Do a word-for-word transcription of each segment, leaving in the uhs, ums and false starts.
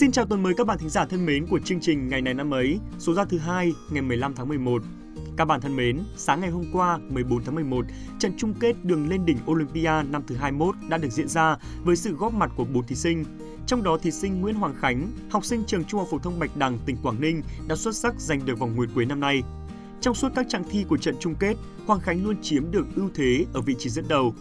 Xin chào tuần mới các bạn thính giả thân mến của chương trình Ngày này năm ấy, số ra thứ hai ngày mười lăm tháng mười một. Các bạn thân mến, sáng ngày hôm qua mười bốn tháng mười một, trận chung kết đường lên đỉnh Olympia năm thứ hai mươi mốt đã được diễn ra với sự góp mặt của bốn thí sinh. Trong đó thí sinh Nguyễn Hoàng Khánh, học sinh trường Trung học phổ thông Bạch Đằng, tỉnh Quảng Ninh đã xuất sắc giành được vòng nguyệt quế năm nay. Trong suốt các chặng thi của trận chung kết, Hoàng Khánh luôn chiếm được ưu thế ở vị trí dẫn đầu.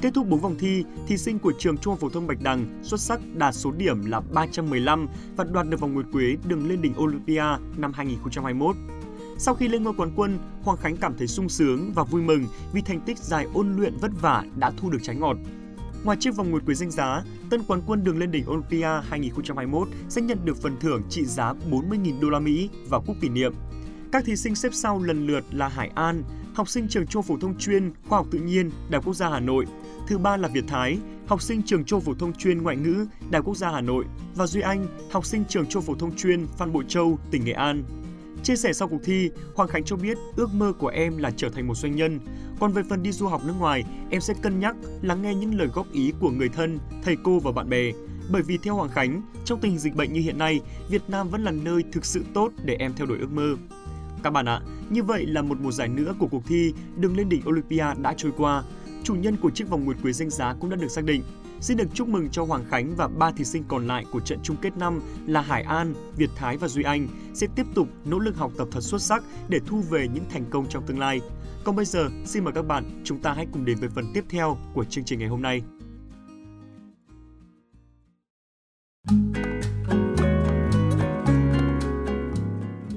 Kết thúc bốn vòng thi, thí sinh của trường Trung học phổ thông Bạch Đằng xuất sắc đạt số điểm là ba trăm mười lăm và đoạt được vòng nguyệt quế đường lên đỉnh Olympia năm hai nghìn không trăm hai mươi mốt. Sau khi lên ngôi quán quân, Hoàng Khánh cảm thấy sung sướng và vui mừng vì thành tích dài ôn luyện vất vả đã thu được trái ngọt. Ngoài chiếc vòng nguyệt quế danh giá, tân quán quân đường lên đỉnh Olympia hai nghìn không trăm hai mươi mốt sẽ nhận được phần thưởng trị giá bốn mươi nghìn đô la Mỹ và cúp kỷ niệm. Các thí sinh xếp sau lần lượt là Hải An, học sinh trường Trung học phổ thông chuyên Khoa học tự nhiên Đại học Quốc gia Hà Nội. Thứ ba là Việt Thái, học sinh trường Trung học phổ thông chuyên Ngoại ngữ Đại học Quốc gia Hà Nội và Duy Anh, học sinh trường Trung học phổ thông chuyên Phan Bội Châu, tỉnh Nghệ An. Chia sẻ sau cuộc thi, Hoàng Khánh cho biết ước mơ của em là trở thành một doanh nhân. Còn về phần đi du học nước ngoài, em sẽ cân nhắc lắng nghe những lời góp ý của người thân, thầy cô và bạn bè. Bởi vì theo Hoàng Khánh, trong tình hình dịch bệnh như hiện nay, Việt Nam vẫn là nơi thực sự tốt để em theo đuổi ước mơ. Các bạn ạ, như vậy là một mùa giải nữa của cuộc thi Đường lên đỉnh Olympia đã trôi qua. Chủ nhân của chiếc vòng nguyệt quế danh giá cũng đã được xác định. Xin được chúc mừng cho Hoàng Khánh và ba thí sinh còn lại của trận chung kết năm là Hải An, Việt Thái và Duy Anh sẽ tiếp tục nỗ lực học tập thật xuất sắc để thu về những thành công trong tương lai. Còn bây giờ, xin mời các bạn, chúng ta hãy cùng đến với phần tiếp theo của chương trình ngày hôm nay.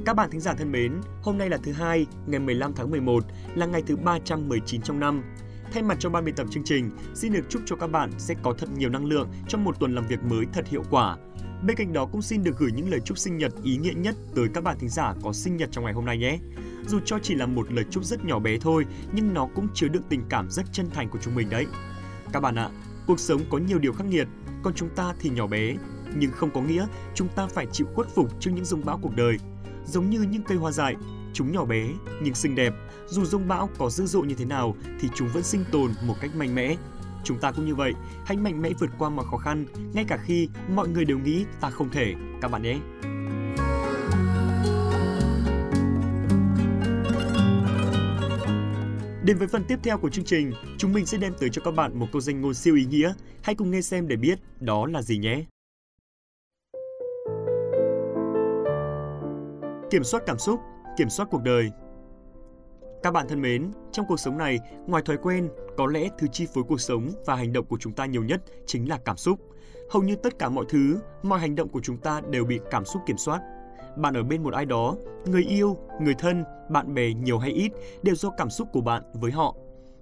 Các bạn thính giả thân mến, hôm nay là thứ hai, ngày mười lăm tháng mười một, là ngày thứ ba trăm mười chín trong năm. Thay mặt cho ban biên tập chương trình, xin được chúc cho các bạn sẽ có thật nhiều năng lượng trong một tuần làm việc mới thật hiệu quả. Bên cạnh đó cũng xin được gửi những lời chúc sinh nhật ý nghĩa nhất tới các bạn thính giả có sinh nhật trong ngày hôm nay nhé. Dù cho chỉ là một lời chúc rất nhỏ bé thôi, nhưng nó cũng chứa đựng tình cảm rất chân thành của chúng mình đấy. Các bạn ạ, cuộc sống có nhiều điều khắc nghiệt, còn chúng ta thì nhỏ bé, nhưng không có nghĩa chúng ta phải chịu khuất phục trước những dông bão cuộc đời. Giống như những cây hoa dại, chúng nhỏ bé nhưng xinh đẹp, dù dông bão có dữ dội như thế nào thì chúng vẫn sinh tồn một cách mạnh mẽ. Chúng ta cũng như vậy, hãy mạnh mẽ vượt qua mọi khó khăn, ngay cả khi mọi người đều nghĩ ta không thể, các bạn nhé. Đến với phần tiếp theo của chương trình, chúng mình sẽ đem tới cho các bạn một câu danh ngôn siêu ý nghĩa, hãy cùng nghe xem để biết đó là gì nhé. Kiểm soát cảm xúc, kiểm soát cuộc đời. Các bạn thân mến, trong cuộc sống này, ngoài thói quen, có lẽ thứ chi phối cuộc sống và hành động của chúng ta nhiều nhất chính là cảm xúc. Hầu như tất cả mọi thứ, mọi hành động của chúng ta đều bị cảm xúc kiểm soát. Bạn ở bên một ai đó, người yêu, người thân, bạn bè nhiều hay ít đều do cảm xúc của bạn với họ.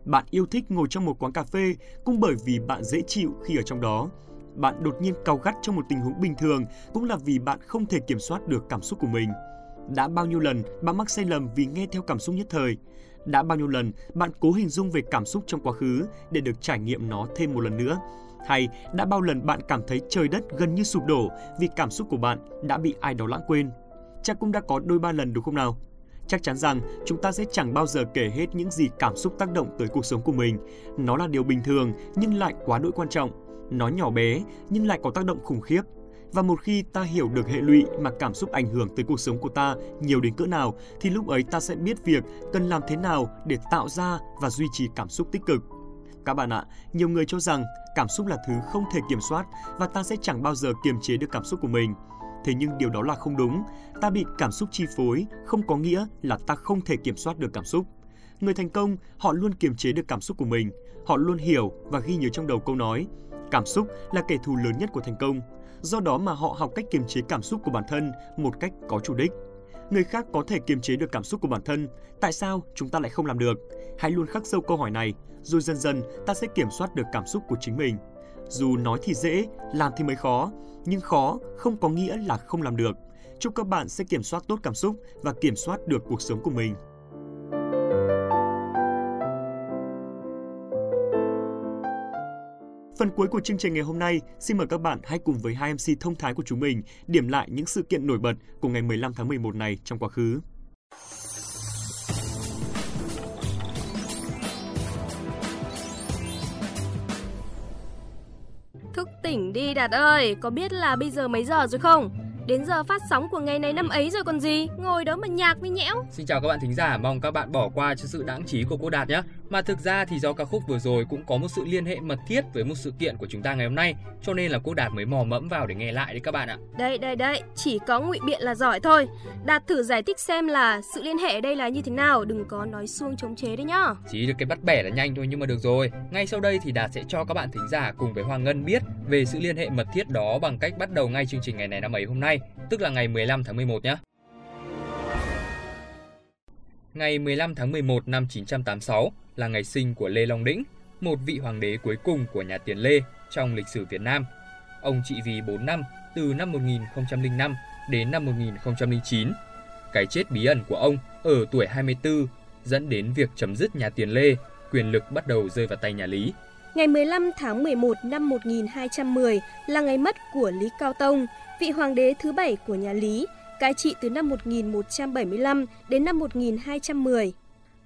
Bạn yêu thích ngồi trong một quán cà phê cũng bởi vì bạn dễ chịu khi ở trong đó. Bạn đột nhiên cáu gắt trong một tình huống bình thường cũng là vì bạn không thể kiểm soát được cảm xúc của mình. Đã bao nhiêu lần bạn mắc sai lầm vì nghe theo cảm xúc nhất thời? Đã bao nhiêu lần bạn cố hình dung về cảm xúc trong quá khứ để được trải nghiệm nó thêm một lần nữa? Hay đã bao lần bạn cảm thấy trời đất gần như sụp đổ vì cảm xúc của bạn đã bị ai đó lãng quên? Chắc cũng đã có đôi ba lần đúng không nào? Chắc chắn rằng chúng ta sẽ chẳng bao giờ kể hết những gì cảm xúc tác động tới cuộc sống của mình. Nó là điều bình thường nhưng lại quá đỗi quan trọng. Nó nhỏ bé nhưng lại có tác động khủng khiếp. Và một khi ta hiểu được hệ lụy mà cảm xúc ảnh hưởng tới cuộc sống của ta nhiều đến cỡ nào, thì lúc ấy ta sẽ biết việc cần làm thế nào để tạo ra và duy trì cảm xúc tích cực. Các bạn ạ, nhiều người cho rằng cảm xúc là thứ không thể kiểm soát và ta sẽ chẳng bao giờ kiềm chế được cảm xúc của mình. Thế nhưng điều đó là không đúng. Ta bị cảm xúc chi phối không có nghĩa là ta không thể kiểm soát được cảm xúc. Người thành công, họ luôn kiềm chế được cảm xúc của mình. Họ luôn hiểu và ghi nhớ trong đầu câu nói: cảm xúc là kẻ thù lớn nhất của thành công. Do đó mà họ học cách kiềm chế cảm xúc của bản thân một cách có chủ đích. Người khác có thể kiềm chế được cảm xúc của bản thân, tại sao chúng ta lại không làm được? Hãy luôn khắc sâu câu hỏi này, rồi dần dần ta sẽ kiểm soát được cảm xúc của chính mình. Dù nói thì dễ, làm thì mới khó, nhưng khó không có nghĩa là không làm được. Chúc các bạn sẽ kiểm soát tốt cảm xúc và kiểm soát được cuộc sống của mình. Phần cuối của chương trình ngày hôm nay, xin mời các bạn hãy cùng với hai em xê thông thái của chúng mình điểm lại những sự kiện nổi bật của ngày mười lăm tháng mười một này trong quá khứ. Thức Tỉnh đi Đạt ơi, có biết là bây giờ mấy giờ rồi không? Đến giờ phát sóng của ngày này năm ấy rồi còn gì, ngồi đó mà nhạc với nhẽo. Xin chào các bạn thính giả, mong các bạn bỏ qua cho sự đãng trí của cô Đạt nhé. Mà thực ra thì do ca khúc vừa rồi cũng có một sự liên hệ mật thiết với một sự kiện của chúng ta ngày hôm nay, cho nên là cô Đạt mới mò mẫm vào để nghe lại đấy các bạn ạ. Đây đây đây, chỉ có ngụy biện là giỏi thôi. Đạt thử giải thích xem là sự liên hệ ở đây là như thế nào, đừng có nói suông chống chế đấy nhá. Chỉ được cái bắt bẻ là nhanh thôi nhưng mà được rồi. Ngay sau đây thì Đạt sẽ cho các bạn thính giả cùng với Hoàng Ngân biết về sự liên hệ mật thiết đó bằng cách bắt đầu ngay chương trình ngày này năm ấy hôm nay, tức là ngày mười lăm tháng mười một nhé. Ngày mười lăm tháng mười một năm chín trăm tám mươi sáu là ngày sinh của Lê Long Đĩnh, một vị hoàng đế cuối cùng của nhà Tiền Lê trong lịch sử Việt Nam. Ông trị vì bốn năm, từ năm một nghìn không trăm lẻ năm đến năm một nghìn không trăm lẻ chín. Cái chết bí ẩn của ông ở tuổi hai mươi tư dẫn đến việc chấm dứt nhà Tiền Lê, quyền lực bắt đầu rơi vào tay nhà Lý. Ngày mười lăm tháng mười một năm một nghìn hai trăm mười là ngày mất của Lý Cao Tông, vị hoàng đế thứ bảy của nhà Lý, cai trị từ năm một nghìn một trăm bảy mươi lăm đến năm một nghìn hai trăm mười.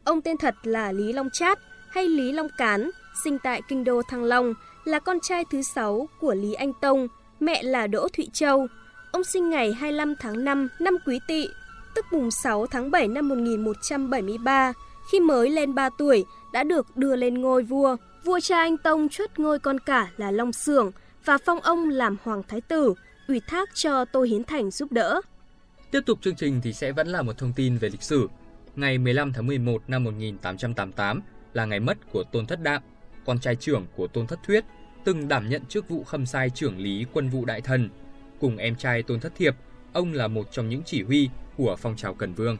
Ông tên thật là Lý Long Chát hay Lý Long Cán, sinh tại kinh đô Thăng Long, là con trai thứ sáu của Lý Anh Tông, mẹ là Đỗ Thụy Châu. Ông sinh ngày hai mươi lăm tháng năm năm Quý Tỵ, tức mùng sáu tháng bảy năm một nghìn một trăm bảy mươi ba, khi mới lên ba tuổi đã được đưa lên ngôi vua. Vua cha Anh Tông truất ngôi con cả là Long Xưởng và phong ông làm Hoàng Thái Tử, ủy thác cho Tô Hiến Thành giúp đỡ. Tiếp tục chương trình thì sẽ vẫn là một thông tin về lịch sử. Ngày mười lăm tháng mười một năm một nghìn tám trăm tám mươi tám là ngày mất của Tôn Thất Đạm, con trai trưởng của Tôn Thất Thuyết, từng đảm nhận chức vụ khâm sai trưởng lý quân vụ đại thần. Cùng em trai Tôn Thất Thiệp, ông là một trong những chỉ huy của phong trào Cần Vương.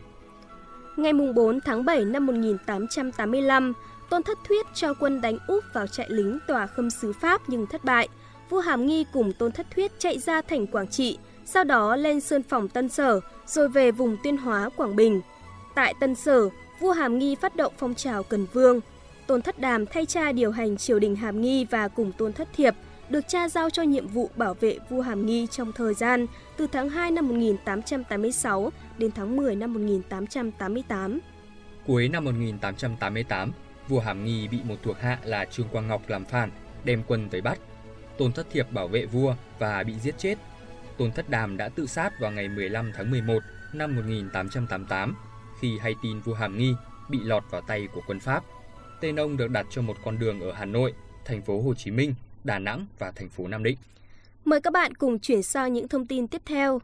Ngày bốn tháng bảy năm một nghìn tám trăm tám mươi lăm, Tôn Thất Thuyết cho quân đánh úp vào trại lính tòa khâm sứ Pháp nhưng thất bại. Vua Hàm Nghi cùng Tôn Thất Thuyết chạy ra thành Quảng Trị, sau đó lên sơn phòng Tân Sở, rồi về vùng Tuyên Hóa, Quảng Bình. Tại Tân Sở, vua Hàm Nghi phát động phong trào Cần Vương. Tôn Thất Đàm thay cha điều hành triều đình Hàm Nghi và cùng Tôn Thất Thiệp được cha giao cho nhiệm vụ bảo vệ vua Hàm Nghi trong thời gian từ tháng hai năm một nghìn tám trăm tám mươi sáu đến tháng mười năm một nghìn tám trăm tám mươi tám. Cuối năm một nghìn tám trăm tám mươi tám, vua Hàm Nghi bị một thuộc hạ là Trương Quang Ngọc làm phản, đem quân tới bắt. Tôn Thất Thiệp bảo vệ vua và bị giết chết. Tôn Thất Đàm đã tự sát vào ngày mười lăm tháng mười một năm một nghìn tám trăm tám mươi tám khi hay tin vua Hàm Nghi bị lọt vào tay của quân Pháp. Tên ông được đặt cho một con đường ở Hà Nội, thành phố Hồ Chí Minh, Đà Nẵng và thành phố Nam Định. Mời các bạn cùng chuyển sang những thông tin tiếp theo.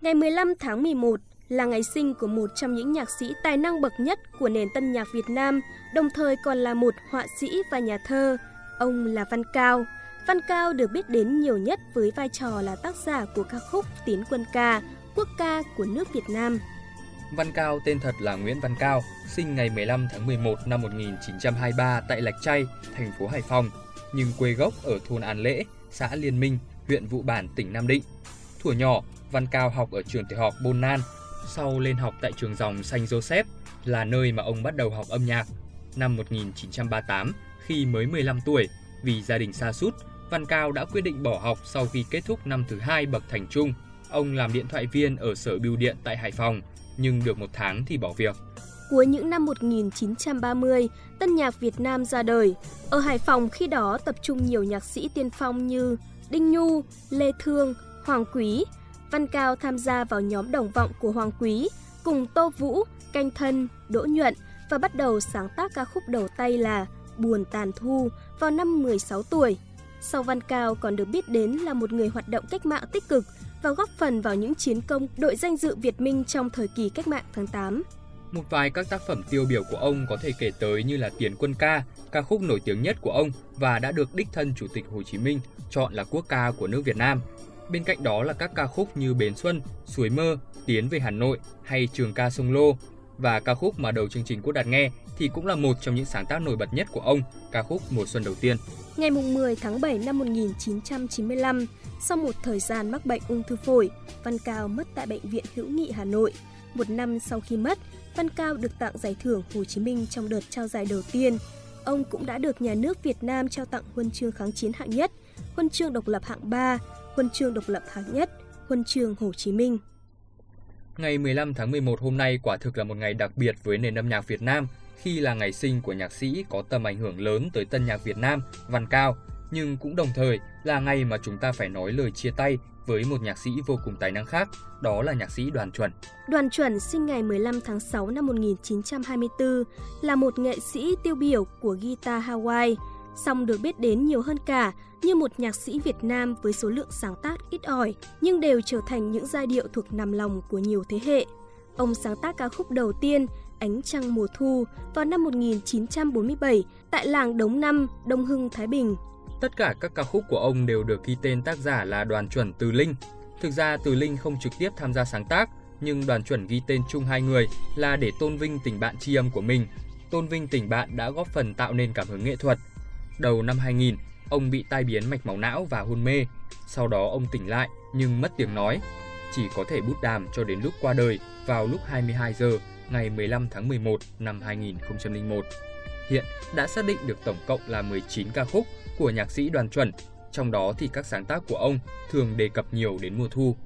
Ngày mười lăm tháng mười một là ngày sinh của một trong những nhạc sĩ tài năng bậc nhất của nền tân nhạc Việt Nam, đồng thời còn là một họa sĩ và nhà thơ. Ông là Văn Cao. Văn Cao được biết đến nhiều nhất với vai trò là tác giả của ca khúc Tiến Quân Ca, quốc ca của nước Việt Nam. Văn Cao tên thật là Nguyễn Văn Cao, sinh ngày mười lăm tháng mười một năm một nghìn chín trăm hai mươi ba tại Lạch Tray, thành phố Hải Phòng, nhưng quê gốc ở thôn An Lễ, xã Liên Minh, huyện Vụ Bản, tỉnh Nam Định. Thuở nhỏ, Văn Cao học ở trường tiểu học Bôn Nan, sau lên học tại trường dòng Saint Joseph là nơi mà ông bắt đầu học âm nhạc. Năm một nghìn chín trăm ba mươi tám, khi mới mười lăm tuổi, vì gia đình sa sút, Văn Cao đã quyết định bỏ học sau khi kết thúc năm thứ hai bậc thành trung. Ông làm điện thoại viên ở Sở Bưu điện tại Hải Phòng, nhưng được một tháng thì bỏ việc. Cuối những năm một nghìn chín trăm ba mươi, tân nhạc Việt Nam ra đời. Ở Hải Phòng khi đó tập trung nhiều nhạc sĩ tiên phong như Đinh Nhu, Lê Thương, Hoàng Quý. Văn Cao tham gia vào nhóm đồng vọng của Hoàng Quý, cùng Tô Vũ, Canh Thân, Đỗ Nhuận và bắt đầu sáng tác ca khúc đầu tay là Buồn Tàn Thu vào năm mười sáu tuổi. Sau Văn Cao còn được biết đến là một người hoạt động cách mạng tích cực và góp phần vào những chiến công đội danh dự Việt Minh trong thời kỳ cách mạng tháng tám. Một vài các tác phẩm tiêu biểu của ông có thể kể tới như là Tiến Quân Ca, ca khúc nổi tiếng nhất của ông và đã được đích thân Chủ tịch Hồ Chí Minh chọn là quốc ca của nước Việt Nam. Bên cạnh đó là các ca khúc như Bến Xuân, Suối Mơ, Tiến về Hà Nội hay Trường Ca Sông Lô. Và ca khúc mà đầu chương trình Quốc Đạt nghe thì cũng là một trong những sáng tác nổi bật nhất của ông, ca khúc Mùa Xuân Đầu Tiên. Ngày mười tháng bảy năm một nghìn chín trăm chín mươi lăm, sau một thời gian mắc bệnh ung thư phổi, Văn Cao mất tại Bệnh viện Hữu nghị Hà Nội. Một năm sau khi mất, Văn Cao được tặng giải thưởng Hồ Chí Minh trong đợt trao giải đầu tiên. Ông cũng đã được nhà nước Việt Nam trao tặng huân chương kháng chiến hạng nhất, huân chương độc lập hạng ba, huân chương độc lập hạng nhất, huân chương Hồ Chí Minh. Ngày mười lăm tháng mười một hôm nay quả thực là một ngày đặc biệt với nền âm nhạc Việt Nam khi là ngày sinh của nhạc sĩ có tầm ảnh hưởng lớn tới tân nhạc Việt Nam, Văn Cao, nhưng cũng đồng thời là ngày mà chúng ta phải nói lời chia tay với một nhạc sĩ vô cùng tài năng khác, đó là nhạc sĩ Đoàn Chuẩn. Đoàn Chuẩn sinh ngày mười lăm tháng sáu năm một nghìn chín trăm hai mươi tư, là một nghệ sĩ tiêu biểu của guitar Hawaii, song được biết đến nhiều hơn cả như một nhạc sĩ Việt Nam với số lượng sáng tác ít ỏi, nhưng đều trở thành những giai điệu thuộc nằm lòng của nhiều thế hệ. Ông sáng tác ca khúc đầu tiên Ánh Trăng Mùa Thu vào năm một nghìn chín trăm bốn mươi bảy tại làng Đống Năm, Đông Hưng, Thái Bình. Tất cả các ca khúc của ông đều được ghi tên tác giả là Đoàn Chuẩn, Từ Linh. Thực ra Từ Linh không trực tiếp tham gia sáng tác, nhưng Đoàn Chuẩn ghi tên chung hai người là để tôn vinh tình bạn tri âm của mình. Tôn vinh tình bạn đã góp phần tạo nên cảm hứng nghệ thuật. Đầu năm hai nghìn, ông bị tai biến mạch máu não và hôn mê. Sau đó ông tỉnh lại nhưng mất tiếng nói, chỉ có thể bút đàm cho đến lúc qua đời vào lúc hai mươi hai giờ ngày mười lăm tháng mười một năm hai nghìn không trăm lẻ một. Hiện đã xác định được tổng cộng là mười chín ca khúc của nhạc sĩ Đoàn Chuẩn, trong đó thì các sáng tác của ông thường đề cập nhiều đến mùa thu.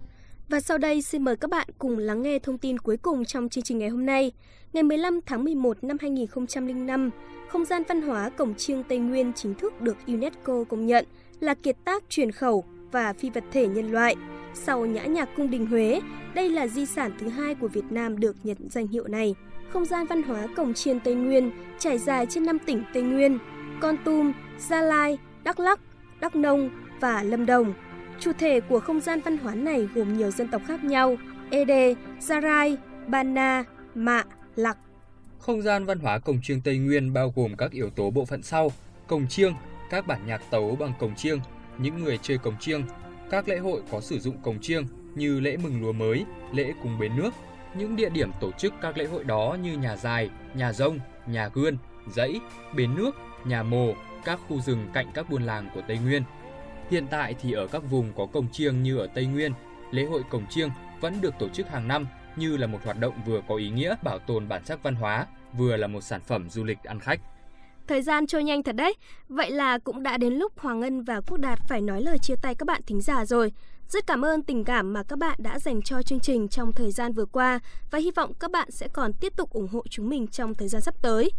Và sau đây xin mời các bạn cùng lắng nghe thông tin cuối cùng trong chương trình ngày hôm nay. Ngày mười lăm tháng mười một năm hai nghìn không trăm lẻ năm, không gian văn hóa Cồng chiêng Tây Nguyên chính thức được UNESCO công nhận là kiệt tác truyền khẩu và phi vật thể nhân loại. Sau nhã nhạc cung đình Huế, đây là di sản thứ hai của Việt Nam được nhận danh hiệu này. Không gian văn hóa Cồng chiêng Tây Nguyên trải dài trên năm tỉnh Tây Nguyên: Kon Tum, Gia Lai, Đắk Lắk, Đắk Nông và Lâm Đồng. Chủ thể của không gian văn hóa này gồm nhiều dân tộc khác nhau: Ê Đê, Gia Rai, Ban Na, Mạ, Lặc. Không gian văn hóa Cồng chiêng Tây Nguyên bao gồm các yếu tố bộ phận sau: cồng chiêng, các bản nhạc tấu bằng cồng chiêng, những người chơi cồng chiêng, các lễ hội có sử dụng cồng chiêng như lễ mừng lúa mới, lễ cúng bến nước, những địa điểm tổ chức các lễ hội đó như nhà dài, nhà rông, nhà gươn, dãy, bến nước, nhà mồ, các khu rừng cạnh các buôn làng của Tây Nguyên. Hiện tại thì ở các vùng có cồng chiêng như ở Tây Nguyên, lễ hội cồng chiêng vẫn được tổ chức hàng năm như là một hoạt động vừa có ý nghĩa bảo tồn bản sắc văn hóa, vừa là một sản phẩm du lịch ăn khách. Thời gian trôi nhanh thật đấy. Vậy là cũng đã đến lúc Hoàng Ngân và Quốc Đạt phải nói lời chia tay các bạn thính giả rồi. Rất cảm ơn tình cảm mà các bạn đã dành cho chương trình trong thời gian vừa qua và hy vọng các bạn sẽ còn tiếp tục ủng hộ chúng mình trong thời gian sắp tới.